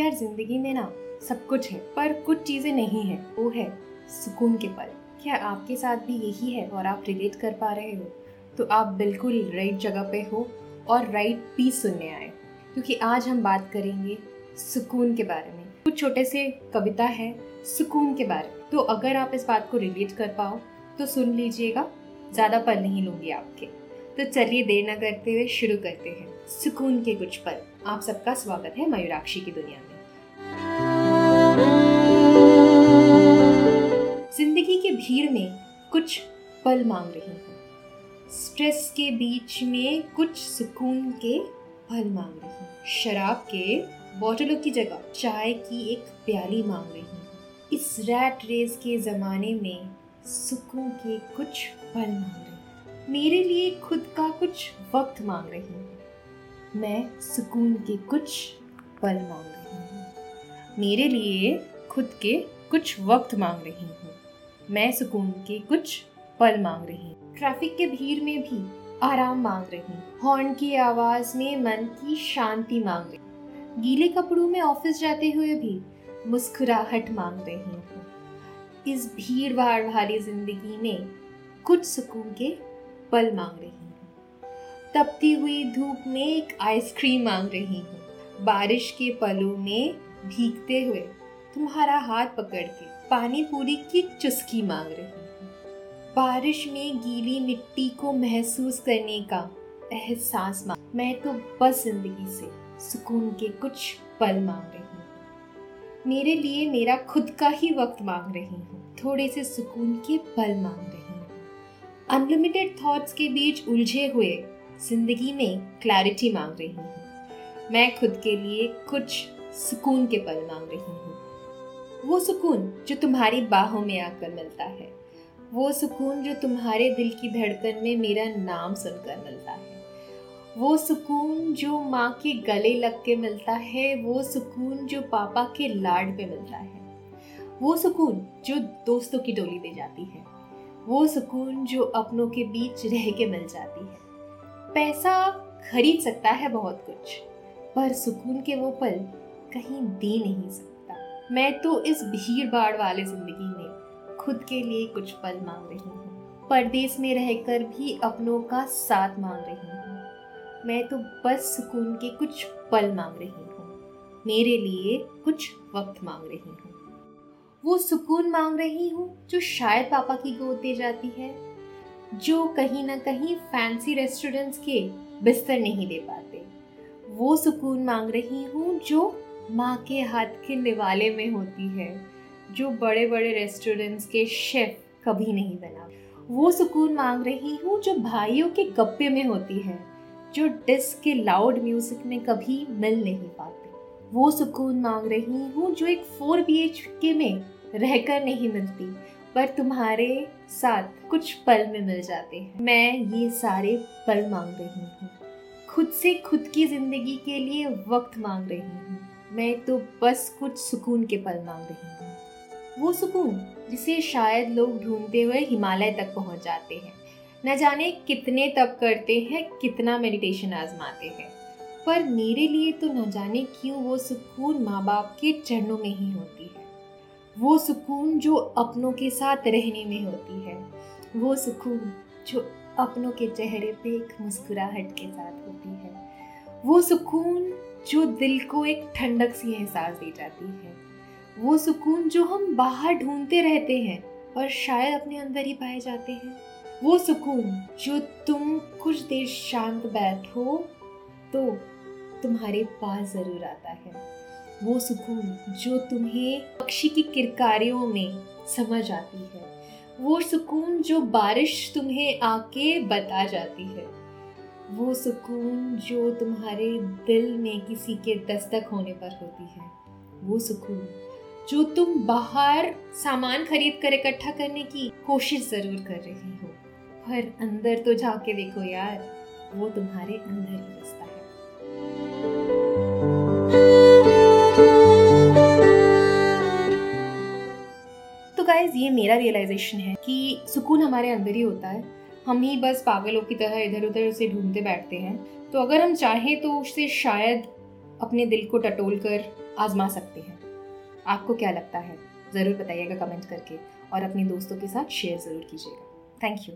यार जिंदगी में ना सब कुछ है पर कुछ चीजें नहीं है, वो है सुकून के पल। क्या आपके साथ भी यही है और आप रिलेट कर पा रहे हो? तो आप बिल्कुल राइट जगह पे हो और राइट पीस सुनने आए, क्योंकि आज हम बात करेंगे सुकून के बारे में। कुछ छोटे से कविता है सुकून के बारे में, तो अगर आप इस बात को रिलेट कर पाओ तो सुन लीजिएगा, ज़्यादा पल नहीं लूँगी आपके। तो चलिए देर न करते हुए शुरू करते हैं सुकून के कुछ पल। आप सबका स्वागत है मयूराक्षी की दुनिया में। जिंदगी के भीड़ में कुछ पल मांग रही हूँ, स्ट्रेस के बीच में कुछ सुकून के पल मांग रही हूँ, शराब के बोतलों की जगह चाय की एक प्याली मांग रही हूँ, इस रैट रेस के ज़माने में सुकून के कुछ पल मांग रही हूँ, मेरे लिए खुद का कुछ वक्त मांग रही हूँ, मैं सुकून के कुछ पल मांग रही हूँ, मेरे लिए खुद के कुछ वक्त मांग रही हूँ, मैं सुकून के कुछ पल मांग रही हूँ, ट्रैफिक के भीड़ में भी आराम मांग रही हूँ, हॉर्न की आवाज़ में मन की शांति मांग रही हूँ, गीले कपड़ों में ऑफिस जाते हुए भी मुस्कुराहट मांग रही हूँ, इस भीड़ भाड़ वाली जिंदगी में कुछ सुकून के पल मांग रही हूँ, तपती हुई धूप में एक आइसक्रीम मांग रही हूँ, बारिश के पलों में भीगते हुए तुम्हारा हाथ पकड़ के पानी पूरी की चुस्की मांग रही हूँ, बारिश में गीली मिट्टी को महसूस करने का एहसास मांग। मैं तो बस जिंदगी से सुकून के कुछ पल मांग रही हूँ, मेरे लिए मेरा खुद का ही वक्त मांग रही हूँ, थोड़े से सुकून के पल मांग रही हूँ, अनलिमिटेड थॉट्स के बीच उलझे हुए जिंदगी में क्लैरिटी मांग रही हूँ, मैं खुद के लिए कुछ सुकून के पल मांग रही हूँ, वो सुकून जो तुम्हारी बाहों में आकर मिलता है, वो सुकून जो तुम्हारे दिल की धड़कन में मेरा नाम सुनकर मिलता है, वो सुकून जो माँ के गले लग के मिलता है, वो सुकून जो पापा के लाड पे मिलता है, वो सुकून जो दोस्तों की डोली दे जाती है, वो सुकून जो अपनों के बीच रह के मिल जाती है। पैसा खरीद सकता है बहुत कुछ, पर सुकून के वो पल कहीं दे नहीं सकते। मैं तो इस भीड़ भाड़ वाले ज़िंदगी में खुद के लिए कुछ पल मांग रही हूँ, परदेश में रहकर भी अपनों का साथ मांग रही हूँ, मैं तो बस सुकून के कुछ पल मांग रही हूँ, मेरे लिए कुछ वक्त मांग रही हूँ, वो सुकून मांग रही हूँ जो शायद पापा की गोद दे जाती है, जो कहीं ना कहीं फैंसी रेस्टोरेंट्स के बिस्तर नहीं दे पाते, वो सुकून मांग रही हूँ जो माँ के हाथ के निवाले में होती है, जो बड़े बड़े रेस्टोरेंट्स के शेफ कभी नहीं बना, वो सुकून मांग रही हूँ जो भाइयों के गप्पे में होती है, जो डिस्क के लाउड म्यूज़िक में कभी मिल नहीं पाते, वो सुकून मांग रही हूँ जो एक 4 BHK में रहकर नहीं मिलती, पर तुम्हारे साथ कुछ पल में मिल जाते हैं। मैं ये सारे पल मांग रही हूँ, खुद से खुद की ज़िंदगी के लिए वक्त मांग रही हूँ, मैं तो बस कुछ सुकून के पल मांग रही हूँ, वो सुकून जिसे शायद लोग ढूंढते हुए हिमालय तक पहुँच जाते हैं, न जाने कितने तप करते हैं, कितना मेडिटेशन आजमाते हैं, पर मेरे लिए तो न जाने क्यों वो सुकून माँ बाप के चरणों में ही होती है, वो सुकून जो अपनों के साथ रहने में होती है, वो सुकून जो अपनों के चेहरे पे एक मुस्कुराहट के साथ होती है, वो सुकून जो दिल को एक ठंडक सी एहसास दे जाती है, वो सुकून जो हम बाहर ढूंढते रहते हैं और शायद अपने अंदर ही पाए जाते हैं, वो सुकून जो तुम कुछ देर शांत बैठो तो तुम्हारे पास ज़रूर आता है, वो सुकून जो तुम्हें पक्षी की किरकारियों में समझ आती है, वो सुकून जो बारिश तुम्हें आके बता जाती है, वो सुकून जो तुम्हारे दिल में किसी के दस्तक होने पर होती है, वो सुकून जो तुम बाहर सामान खरीद कर इकट्ठा करने की कोशिश ज़रूर कर रही हो, पर अंदर तो जाके देखो यार, वो तुम्हारे अंदर ही बसता है। तो गाइस, ये मेरा रियलाइजेशन है कि सुकून हमारे अंदर ही होता है, हम ही बस पागलों की तरह इधर उधर उसे ढूंढते बैठते हैं। तो अगर हम चाहें तो उससे शायद अपने दिल को टटोल कर आजमा सकते हैं। आपको क्या लगता है ज़रूर बताइएगा कमेंट करके और अपने दोस्तों के साथ शेयर ज़रूर कीजिएगा। Thank you.